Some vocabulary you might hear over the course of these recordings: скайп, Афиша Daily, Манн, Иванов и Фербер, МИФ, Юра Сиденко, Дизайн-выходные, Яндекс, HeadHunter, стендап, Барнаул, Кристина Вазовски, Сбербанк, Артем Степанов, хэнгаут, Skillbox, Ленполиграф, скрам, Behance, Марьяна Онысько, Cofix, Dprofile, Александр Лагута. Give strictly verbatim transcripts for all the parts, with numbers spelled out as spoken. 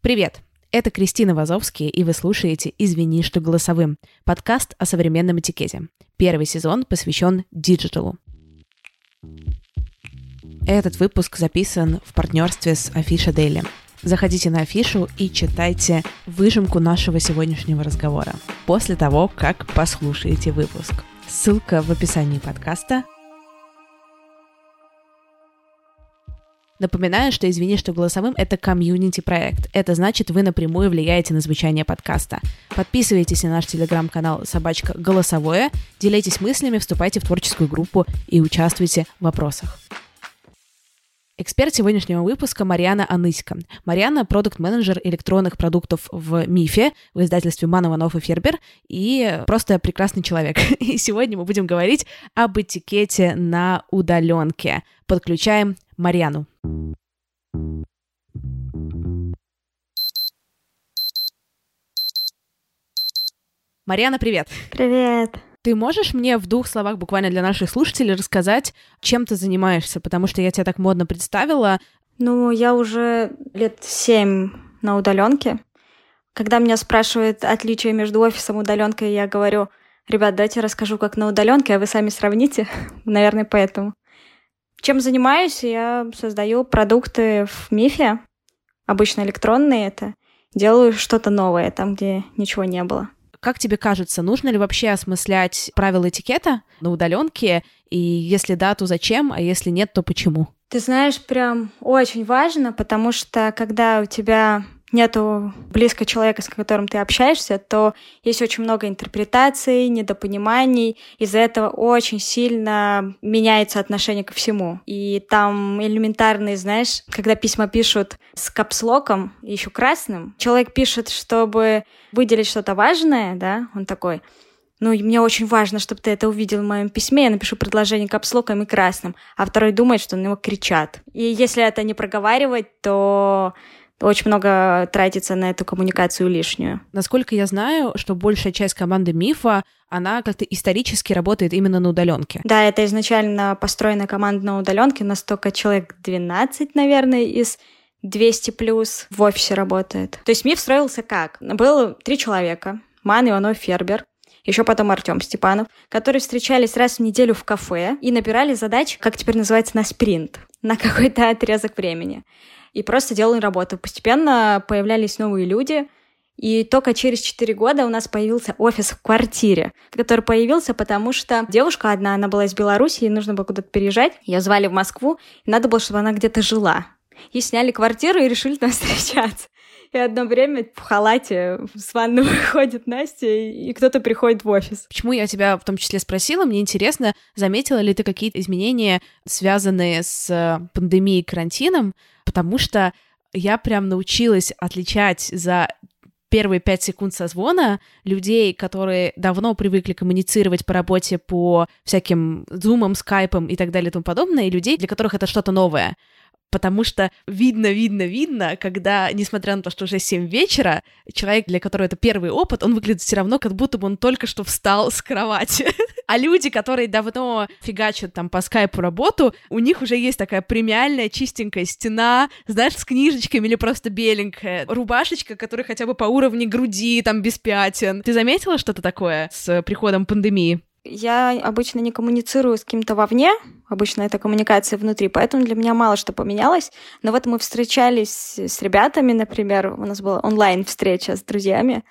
Привет, это Кристина Вазовски, и вы слушаете «Извини, что голосовым» — подкаст о современном этикете. Первый сезон посвящен диджиталу. Этот выпуск записан в партнерстве с Афиша Daily. Заходите на Афишу и читайте выжимку нашего сегодняшнего разговора после того, как послушаете выпуск. Ссылка в описании подкаста. Напоминаю, что «Извини, что голосовым» — это комьюнити-проект. Это значит, вы напрямую влияете на звучание подкаста. Подписывайтесь на наш телеграм-канал «Собачка Голосовое», делитесь мыслями, вступайте в творческую группу и участвуйте в вопросах. Эксперт сегодняшнего выпуска Марьяна Онысько. Марьяна – продакт-менеджер электронных продуктов в МИФе, в издательстве «Манн, Иванов и Фербер», и просто прекрасный человек. И сегодня мы будем говорить об этикете на удаленке. Подключаем Марьяну. Марьяна, привет! Привет! Ты можешь мне в двух словах буквально для наших слушателей рассказать, чем ты занимаешься? Потому что я тебя так модно представила. Ну, я уже лет семь на удаленке. Когда меня спрашивают отличие между офисом и удаленкой, я говорю: ребят, давайте расскажу, как на удаленке, а вы сами сравните. Наверное, поэтому. Чем занимаюсь? Я создаю продукты в МИФе, обычно электронные это. Делаю что-то новое там, где ничего не было. Как тебе кажется, нужно ли вообще осмыслять правила этикета на удаленке? И если да, то зачем? А если нет, то почему? Ты знаешь, прям очень важно, потому что когда у тебя нету близко человека, с которым ты общаешься, то есть очень много интерпретаций, недопониманий. Из-за этого очень сильно меняется отношение ко всему. И там элементарные, знаешь, когда письма пишут с капслоком, еще красным, человек пишет, чтобы выделить что-то важное, да, он такой: ну, мне очень важно, чтобы ты это увидел в моем письме, я напишу предложение капслоком и красным. А второй думает, что на него кричат. И если это не проговаривать, то очень много тратится на эту коммуникацию лишнюю. Насколько я знаю, что большая часть команды МИФа, она как-то исторически работает именно на удаленке. Да, это изначально построена команда на удаленке. У нас только человек двенадцать, наверное, из двухсот плюс в офисе работает. То есть МИФ строился как? Было три человека. Манн, Иванов, Фербер. Еще потом Артем Степанов, которые встречались раз в неделю в кафе и набирали задач, как теперь называется, на спринт, на какой-то отрезок времени. И просто делали работу. Постепенно появлялись новые люди. И только через четыре года у нас появился офис в квартире, который появился, потому что девушка одна, она была из Беларуси, ей нужно было куда-то переезжать. Ее звали в Москву, и надо было, чтобы она где-то жила. Ей сняли квартиру и решили там встречаться. И одно время в халате с ванной выходит Настя, и кто-то приходит в офис. Почему я тебя в том числе спросила? Мне интересно, заметила ли ты какие-то изменения, связанные с пандемией, карантином? Потому что я прям научилась отличать за первые пять секунд созвона людей, которые давно привыкли коммуницировать по работе, по всяким зумам, скайпам и так далее и тому подобное, и людей, для которых это что-то новое. Потому что видно, видно, видно, когда, несмотря на то, что уже семь вечера, человек, для которого это первый опыт, он выглядит все равно, как будто бы он только что встал с кровати. А люди, которые давно фигачат там по скайпу работу, у них уже есть такая премиальная чистенькая стена, знаешь, с книжечками или просто беленькая, рубашечка, которая хотя бы по уровню груди, там, без пятен. Ты заметила что-то такое с приходом пандемии? Я обычно не коммуницирую с кем-то вовне, обычно это коммуникация внутри, поэтому для меня мало что поменялось. Но вот мы встречались с ребятами, например, у нас была онлайн-встреча с друзьями,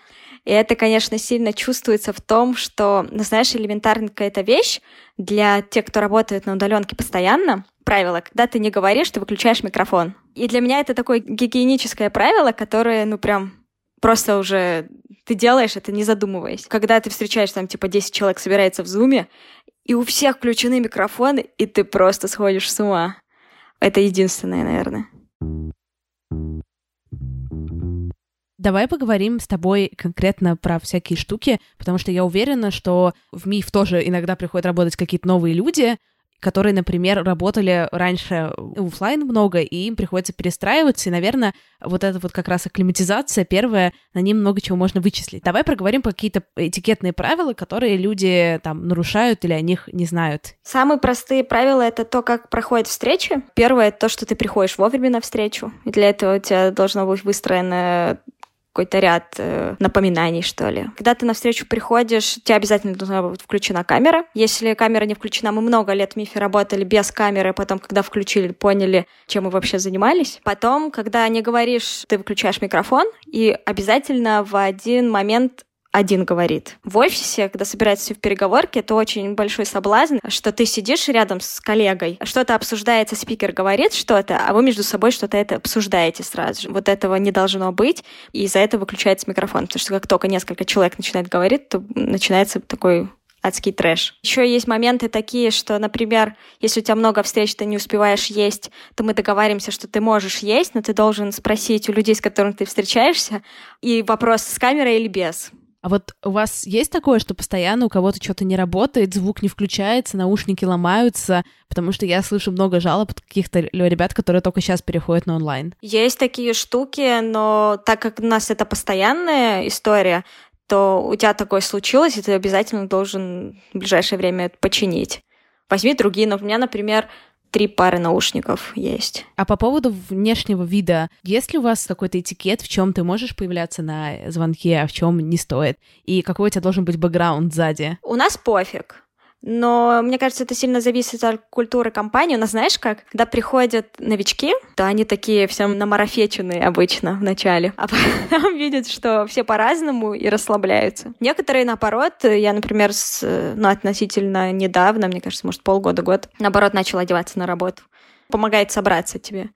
и это, конечно, сильно чувствуется в том, что, ну, знаешь, элементарная какая-то вещь для тех, кто работает на удаленке постоянно. Правило, когда ты не говоришь, ты выключаешь микрофон. И для меня это такое гигиеническое правило, которое, ну, прям просто уже... Ты делаешь это, не задумываясь. Когда ты встречаешь, там, типа, десять человек собирается в зуме, и у всех включены микрофоны, и ты просто сходишь с ума. Это единственное, наверное. Давай поговорим с тобой конкретно про всякие штуки, потому что я уверена, что в МИФ тоже иногда приходят работать какие-то новые люди, которые, например, работали раньше офлайн много, и им приходится перестраиваться, и, наверное, вот эта вот как раз акклиматизация первая, на ней много чего можно вычислить. Давай проговорим про какие-то этикетные правила, которые люди там нарушают или о них не знают. Самые простые правила — это то, как проходят встречи. Первое — это то, что ты приходишь вовремя на встречу, и для этого у тебя должно быть выстроено какой-то ряд э, напоминаний, что ли. Когда ты на встречу приходишь, у тебя обязательно должна быть включена камера. Если камера не включена, мы много лет в МИФе работали без камеры, потом, когда включили, поняли, чем мы вообще занимались. Потом, когда не говоришь, ты выключаешь микрофон, и обязательно в один момент один говорит. В офисе, когда собираются все в переговорке, это очень большой соблазн, что ты сидишь рядом с коллегой, что-то обсуждается, спикер говорит что-то, а вы между собой что-то это обсуждаете сразу же. Вот этого не должно быть, и из-за этого выключается микрофон, потому что как только несколько человек начинает говорить, то начинается такой адский трэш. Еще есть моменты такие, что, например, если у тебя много встреч, ты не успеваешь есть, то мы договариваемся, что ты можешь есть, но ты должен спросить у людей, с которыми ты встречаешься, и вопрос, с камерой или без. А вот у вас есть такое, что постоянно у кого-то что-то не работает, звук не включается, наушники ломаются, потому что я слышу много жалоб от каких-то ребят, которые только сейчас переходят на онлайн? Есть такие штуки, но так как у нас это постоянная история, то у тебя такое случилось, и ты обязательно должен в ближайшее время это починить. Возьми другие, но у меня, например, три пары наушников есть. А по поводу внешнего вида, есть ли у вас какой-то этикет, в чем ты можешь появляться на звонке, а в чем не стоит? И какой у тебя должен быть бэкграунд сзади? У нас пофиг. Но, мне кажется, это сильно зависит от культуры компании. У нас, знаешь как, когда приходят новички, то они такие все намарафеченные обычно вначале, а потом видят, что все по-разному и расслабляются. Некоторые, наоборот, я, например, с, ну, относительно недавно, мне кажется, может, полгода-год, наоборот, начала одеваться на работу. Помогает собраться тебе.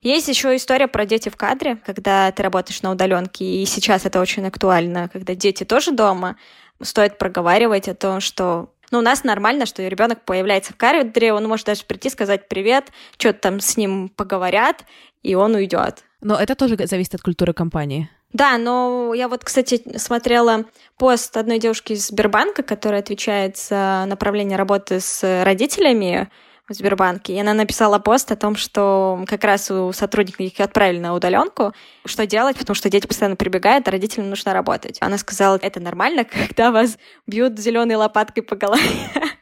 Есть еще история про дети в кадре, когда ты работаешь на удаленке, и сейчас это очень актуально, когда дети тоже дома, стоит проговаривать о том, что... Но у нас нормально, что ребенок появляется в кадре, он может даже прийти, сказать привет, что-то там с ним поговорят, и он уйдет. Но это тоже зависит от культуры компании. Да, но я вот, кстати, смотрела пост одной девушки из Сбербанка, которая отвечает за направление работы с родителями в Сбербанке, и она написала пост о том, что как раз у сотрудников их отправили на удаленку, что делать, потому что дети постоянно прибегают, а родителям нужно работать. Она сказала, это нормально, когда вас бьют зеленой лопаткой по голове.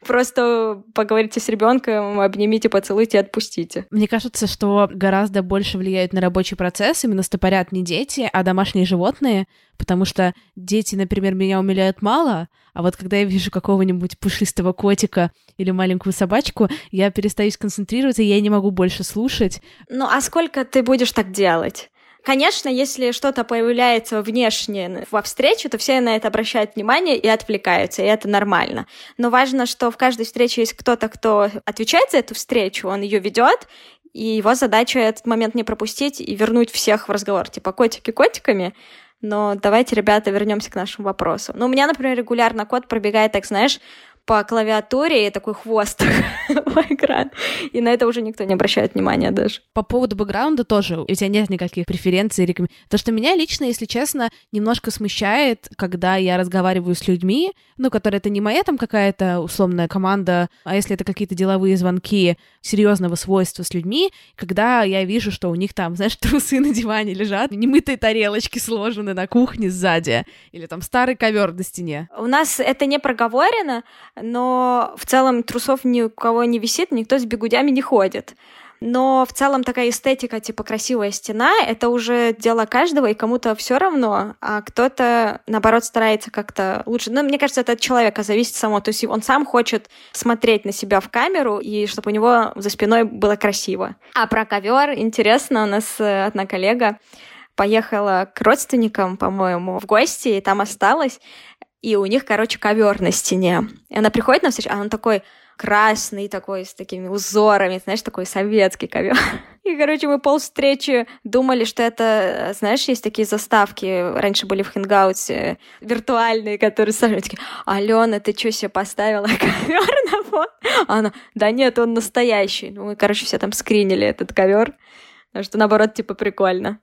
Просто поговорите с ребенком, обнимите, поцелуйте и отпустите. Мне кажется, что гораздо больше влияют на рабочий процесс именно стопорят не дети, а домашние животные, потому что дети, например, меня умиляют мало, а вот когда я вижу какого-нибудь пушистого котика или маленькую собачку, я перестаю сконцентрироваться, и я не могу больше слушать. Ну а сколько ты будешь так делать? Конечно, если что-то появляется внешне во встрече, то все на это обращают внимание и отвлекаются, и это нормально. Но важно, что в каждой встрече есть кто-то, кто отвечает за эту встречу, он ее ведет, и его задача этот момент не пропустить и вернуть всех в разговор, типа котики котиками. Но давайте, ребята, вернемся к нашему вопросу. Ну, у меня, например, регулярно кот пробегает, так знаешь, по клавиатуре и такой хвост по экрану. И на это уже никто не обращает внимания даже. По поводу бэкграунда тоже. У тебя нет никаких преференций, рекомендаций. То, что меня лично, если честно, немножко смущает, когда я разговариваю с людьми, ну, которые это не моя там какая-то условная команда, а если это какие-то деловые звонки серьезного свойства с людьми, когда я вижу, что у них там, знаешь, трусы на диване лежат, немытые тарелочки сложены на кухне сзади, или там старый ковер на стене. У нас это не проговорено, но в целом трусов ни у кого не висит, никто с бигудями не ходит. Но в целом такая эстетика, типа красивая стена, это уже дело каждого, и кому-то все равно, а кто-то, наоборот, старается как-то лучше. Ну, мне кажется, это от человека зависит само. То есть он сам хочет смотреть на себя в камеру, и чтобы у него за спиной было красиво. А про ковер интересно, у нас одна коллега поехала к родственникам, по-моему, в гости, и там осталась. И у них, короче, ковер на стене. И она приходит на встречу, а он такой красный, такой с такими узорами, знаешь, такой советский ковер. И, короче, мы полвстречи думали, что это, знаешь, есть такие заставки, раньше были в хэнгауте, виртуальные, которые сами такие, Алена, ты что себе поставила ковер на фон? А она, да нет, он настоящий. Ну, мы, короче, все там скринили этот ковер, потому что, наоборот, типа прикольно.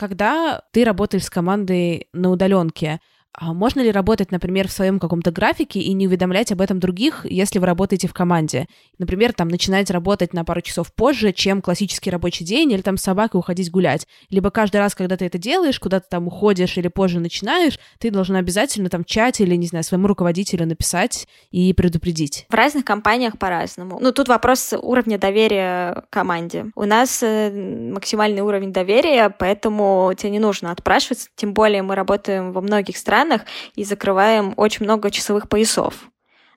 когда ты работаешь с командой на удаленке. Можно ли работать, например, в своем каком-то графике и не уведомлять об этом других, если вы работаете в команде? Например, там, начинать работать на пару часов позже, чем классический рабочий день, или там с собакой уходить гулять. Либо каждый раз, когда ты это делаешь, куда-то там уходишь или позже начинаешь, ты должен обязательно там в чате или, не знаю, своему руководителю написать и предупредить. В разных компаниях по-разному. Ну, тут вопрос уровня доверия команде. У нас максимальный уровень доверия, поэтому тебе не нужно отпрашиваться, тем более мы работаем во многих странах, и закрываем очень много часовых поясов.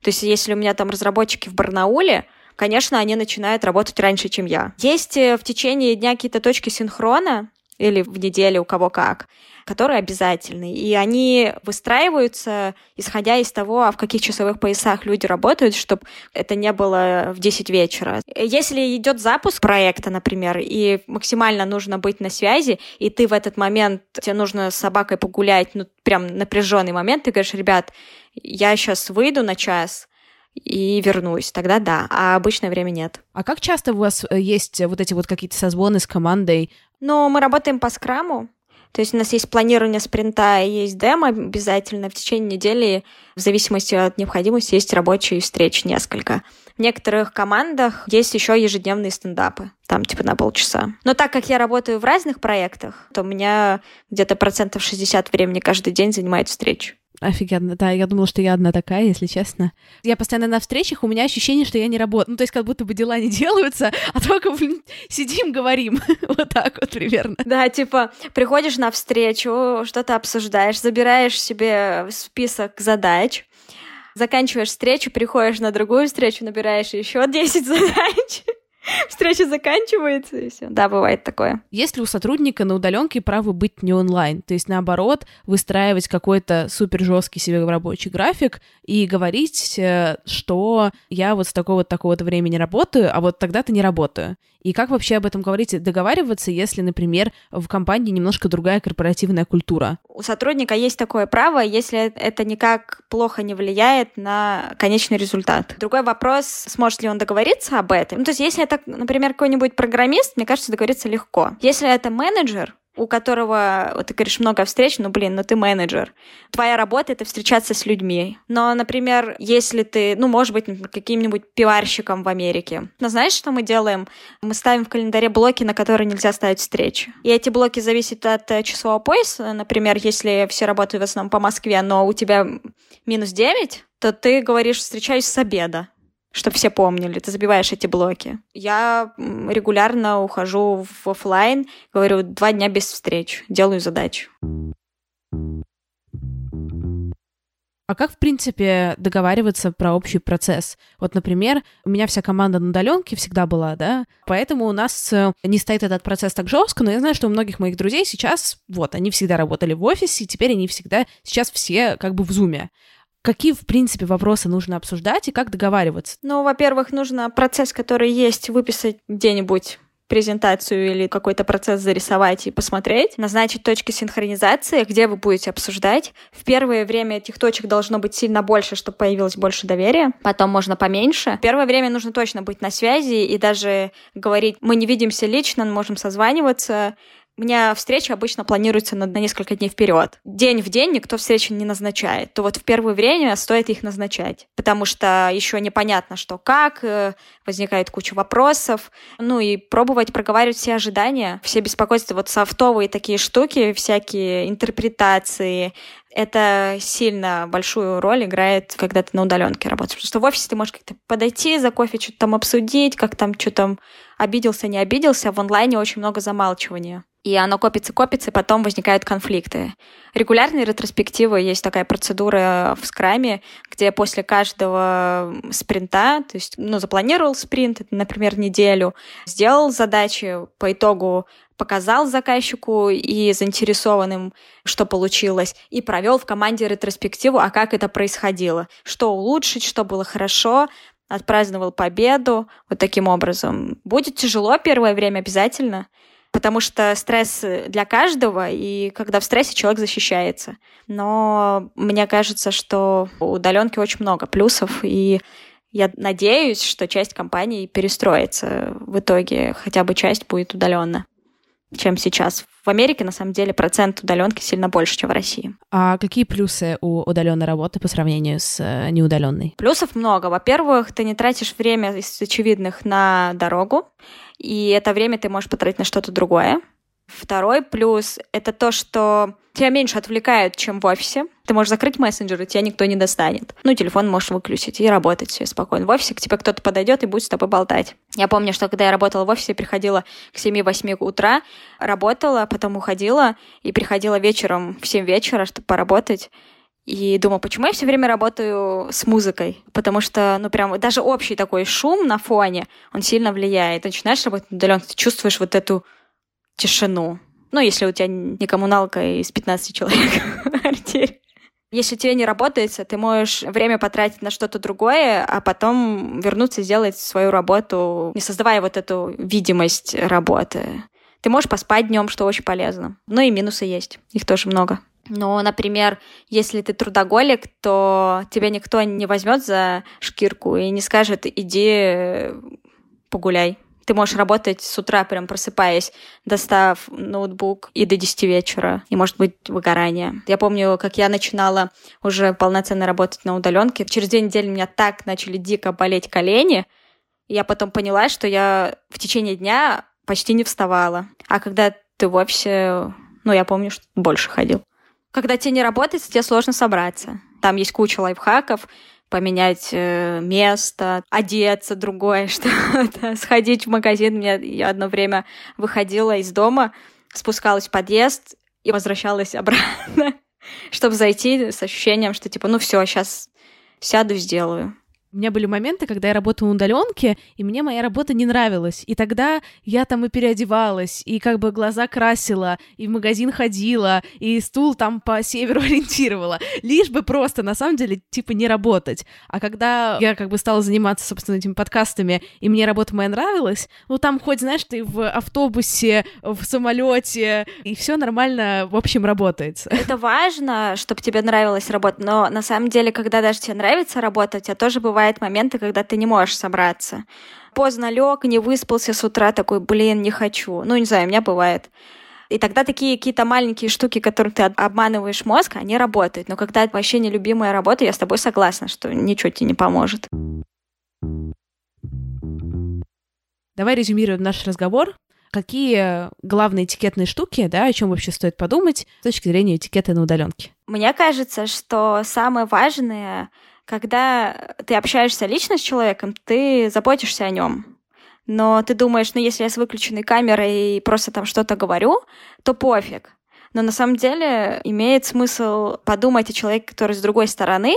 То есть если у меня там разработчики в Барнауле, конечно, они начинают работать раньше, чем я. Есть в течение дня какие-то точки синхрона, или в неделе у кого как, которые обязательны. И они выстраиваются, исходя из того, а в каких часовых поясах люди работают, чтобы это не было в десять вечера. Если идет запуск проекта, например, и максимально нужно быть на связи, и ты в этот момент, тебе нужно с собакой погулять, ну, прям напряженный момент, ты говоришь: ребят, я сейчас выйду на час и вернусь, тогда да, а обычное время нет. А как часто у вас есть вот эти вот какие-то созвоны с командой? Ну, мы работаем по скраму, то есть у нас есть планирование спринта и есть демо обязательно. В течение недели, в зависимости от необходимости, есть рабочие встречи несколько. В некоторых командах есть еще ежедневные стендапы, там типа на полчаса. Но так как я работаю в разных проектах, то у меня где-то процентов шестьдесят времени каждый день занимает встречи. Офигенно, да, я думала, что я одна такая, если честно. Я постоянно на встречах, у меня ощущение, что я не работаю. Ну, то есть как будто бы дела не делаются, а только, блин, сидим, говорим. Вот так вот примерно. Да, типа приходишь на встречу, что-то обсуждаешь, забираешь себе список задач, заканчиваешь встречу, приходишь на другую встречу, набираешь еще десять задач. Встреча заканчивается, и все. Да, бывает такое. Есть ли у сотрудника на удаленке право быть не онлайн? То есть, наоборот, выстраивать какой-то супер жесткий себе рабочий график и говорить, что я вот с такого-то такого-то времени работаю, а вот тогда-то не работаю. И как вообще об этом говорить, договариваться, если, например, в компании немножко другая корпоративная культура? У сотрудника есть такое право, если это никак плохо не влияет на конечный результат. Другой вопрос, сможет ли он договориться об этом. Ну, то есть, если это, например, какой-нибудь программист, мне кажется, договориться легко. Если это менеджер, у которого, вот ты говоришь, много встреч, ну, блин, ну ты менеджер. Твоя работа — это встречаться с людьми. Но, например, если ты, ну, может быть, каким-нибудь пиварщиком в Америке. Но знаешь, что мы делаем? Мы ставим в календаре блоки, на которые нельзя ставить встречи. И эти блоки зависят от часового пояса. Например, если все работают в основном по Москве, но у тебя минус девять, то ты говоришь: встречаюсь с обеда, чтобы все помнили, ты забиваешь эти блоки. Я регулярно ухожу в офлайн, говорю: два дня без встреч, делаю задачи. А как, в принципе, договариваться про общий процесс? Вот, например, у меня вся команда на удаленке всегда была, да, поэтому у нас не стоит этот процесс так жестко, но я знаю, что у многих моих друзей сейчас, вот, они всегда работали в офисе, и теперь они всегда, сейчас все как бы в зуме. Какие, в принципе, вопросы нужно обсуждать и как договариваться? Ну, во-первых, нужно процесс, который есть, выписать где-нибудь, презентацию или какой-то процесс зарисовать и посмотреть, назначить точки синхронизации, где вы будете обсуждать. В первое время этих точек должно быть сильно больше, чтобы появилось больше доверия, потом можно поменьше. В первое время нужно точно быть на связи и даже говорить: мы не видимся лично, но можем созваниваться. У меня встреча обычно планируется на, на несколько дней вперед. День в день никто встречи не назначает. То вот в первое время стоит их назначать, потому что еще непонятно, что как, возникает куча вопросов. Ну и пробовать проговаривать все ожидания, все беспокойства, вот софтовые такие штуки, всякие интерпретации. Это сильно большую роль играет, когда ты на удаленке работаешь. Потому что в офисе ты можешь как-то подойти за кофе, что-то там обсудить, как там, что там, обиделся, не обиделся. В онлайне очень много замалчивания. И оно копится-копится, и потом возникают конфликты. Регулярные ретроспективы, есть такая процедура в скраме, где после каждого спринта, то есть, ну, запланировал спринт, например, неделю, сделал задачи, по итогу показал заказчику и заинтересованным, что получилось, и провел в команде ретроспективу, а как это происходило, что улучшить, что было хорошо, отпраздновал победу, вот таким образом. Будет тяжело первое время обязательно, потому что стресс для каждого, и когда в стрессе, человек защищается. Но мне кажется, что у удаленки очень много плюсов, и я надеюсь, что часть компаний перестроится в итоге, хотя бы часть будет удаленно. чем сейчас. В Америке, на самом деле, процент удаленки сильно больше, чем в России. А какие плюсы у удаленной работы по сравнению с неудаленной? Плюсов много. Во-первых, ты не тратишь время из очевидных на дорогу, и это время ты можешь потратить на что-то другое. Второй плюс — это то, что тебя меньше отвлекают, чем в офисе. Ты можешь закрыть мессенджер, и тебя никто не достанет. Ну, телефон можешь выключить и работать себе спокойно. В офисе к тебе кто-то подойдет и будет с тобой болтать. Я помню, что когда я работала в офисе, приходила к семи-восьми утра, работала, потом уходила и приходила вечером в семь вечера, чтобы поработать. И думала, почему я все время работаю с музыкой? Потому что, ну, прям даже общий такой шум на фоне, он сильно влияет. Ты начинаешь работать удаленно, ты чувствуешь вот эту тишину. Ну, если у тебя не коммуналка из пятнадцати человек в квартире. Если тебе не работается, ты можешь время потратить на что-то другое, а потом вернуться и сделать свою работу, не создавая вот эту видимость работы. Ты можешь поспать днем, что очень полезно. Ну и минусы есть, их тоже много. Ну, например, если ты трудоголик, то тебя никто не возьмет за шкирку и не скажет «иди погуляй». Ты можешь работать с утра, прям просыпаясь, достав ноутбук, и до десяти вечера, и, может быть, выгорание. Я помню, как я начинала уже полноценно работать на удаленке. Через две недели у меня так начали дико болеть колени. Я потом поняла, что я в течение дня почти не вставала. А когда ты в офисе, ну, я помню, что больше ходил. Когда тебе не работает, тебе сложно собраться. Там есть куча лайфхаков, поменять место, одеться другое что-то, сходить в магазин. Меня, я одно время выходила из дома, спускалась в подъезд и возвращалась обратно, чтобы зайти с ощущением, что типа, ну все, сейчас сяду, сделаю. У меня были моменты, когда я работала на удаленке, и мне моя работа не нравилась. И тогда я там и переодевалась, и как бы глаза красила, и в магазин ходила, и стул там по северу ориентировала. Лишь бы просто, на самом деле, типа не работать. А когда я как бы стала заниматься, собственно, этими подкастами, и мне работа моя нравилась, ну там хоть, знаешь, ты в автобусе, в самолете, и все нормально, в общем, работает. Это важно, чтобы тебе нравилась работа, но на самом деле, когда даже тебе нравится работа, у тебя тоже бывает моменты, когда ты не можешь собраться. Поздно лег, не выспался с утра, такой, блин, не хочу. Ну, не знаю, у меня бывает. И тогда такие какие-то маленькие штуки, которым ты обманываешь мозг, они работают. Но когда это вообще нелюбимая работа, я с тобой согласна, что ничего тебе не поможет. Давай резюмируем наш разговор. Какие главные этикетные штуки, да, о чем вообще стоит подумать с точки зрения этикета на удаленке? Мне кажется, что самое важное... Когда ты общаешься лично с человеком, ты заботишься о нем. Но ты думаешь, ну если я с выключенной камерой и просто там что-то говорю, то пофиг. Но на самом деле имеет смысл подумать о человеке, который с другой стороны.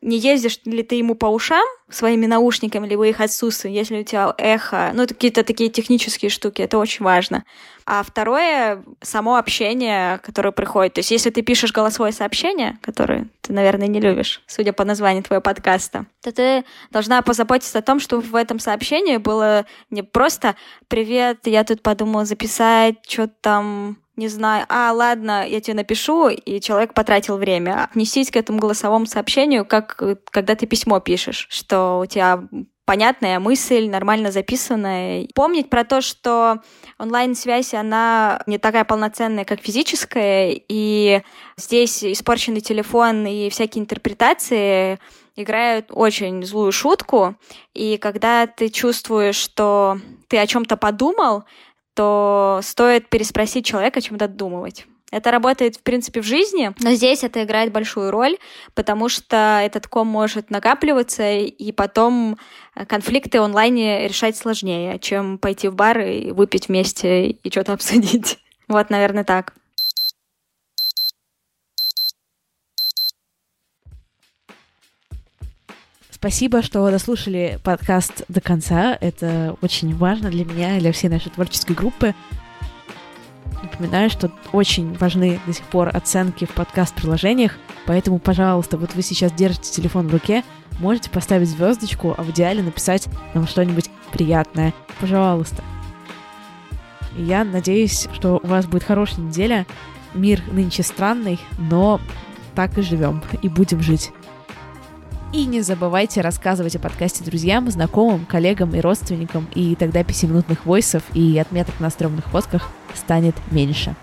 Не ездишь ли ты ему по ушам своими наушниками, либо их отсутствие, если у тебя эхо. Ну, какие-то такие технические штуки, это очень важно. А второе, само общение, которое приходит. То есть если ты пишешь голосовое сообщение, которое ты, наверное, не любишь, судя по названию твоего подкаста, то ты должна позаботиться о том, чтобы в этом сообщении было не просто «Привет, я тут подумала записать, что-то там...» Не знаю, а, ладно, я тебе напишу, и человек потратил время. Отнесись к этому голосовому сообщению, как когда ты письмо пишешь, что у тебя понятная мысль, нормально записанная. Помнить про то, что онлайн-связь, она не такая полноценная, как физическая, и здесь испорченный телефон и всякие интерпретации играют очень злую шутку, и когда ты чувствуешь, что ты о чем-то подумал, то стоит переспросить человека, чем додумывать. Это работает, в принципе, в жизни, но здесь это играет большую роль, потому что этот ком может накапливаться, и потом конфликты онлайне решать сложнее, чем пойти в бар и выпить вместе и что-то обсудить. Вот, наверное, так. Спасибо, что дослушали подкаст до конца. Это очень важно для меня и для всей нашей творческой группы. Напоминаю, что очень важны до сих пор оценки в подкаст-приложениях, поэтому, пожалуйста, вот вы сейчас держите телефон в руке, можете поставить звездочку, а в идеале написать нам что-нибудь приятное. Пожалуйста. И я надеюсь, что у вас будет хорошая неделя. Мир нынче странный, но так и живем и будем жить. И не забывайте рассказывать о подкасте друзьям, знакомым, коллегам и родственникам, и тогда пятиминутных войсов и отметок на стрёмных фотках станет меньше.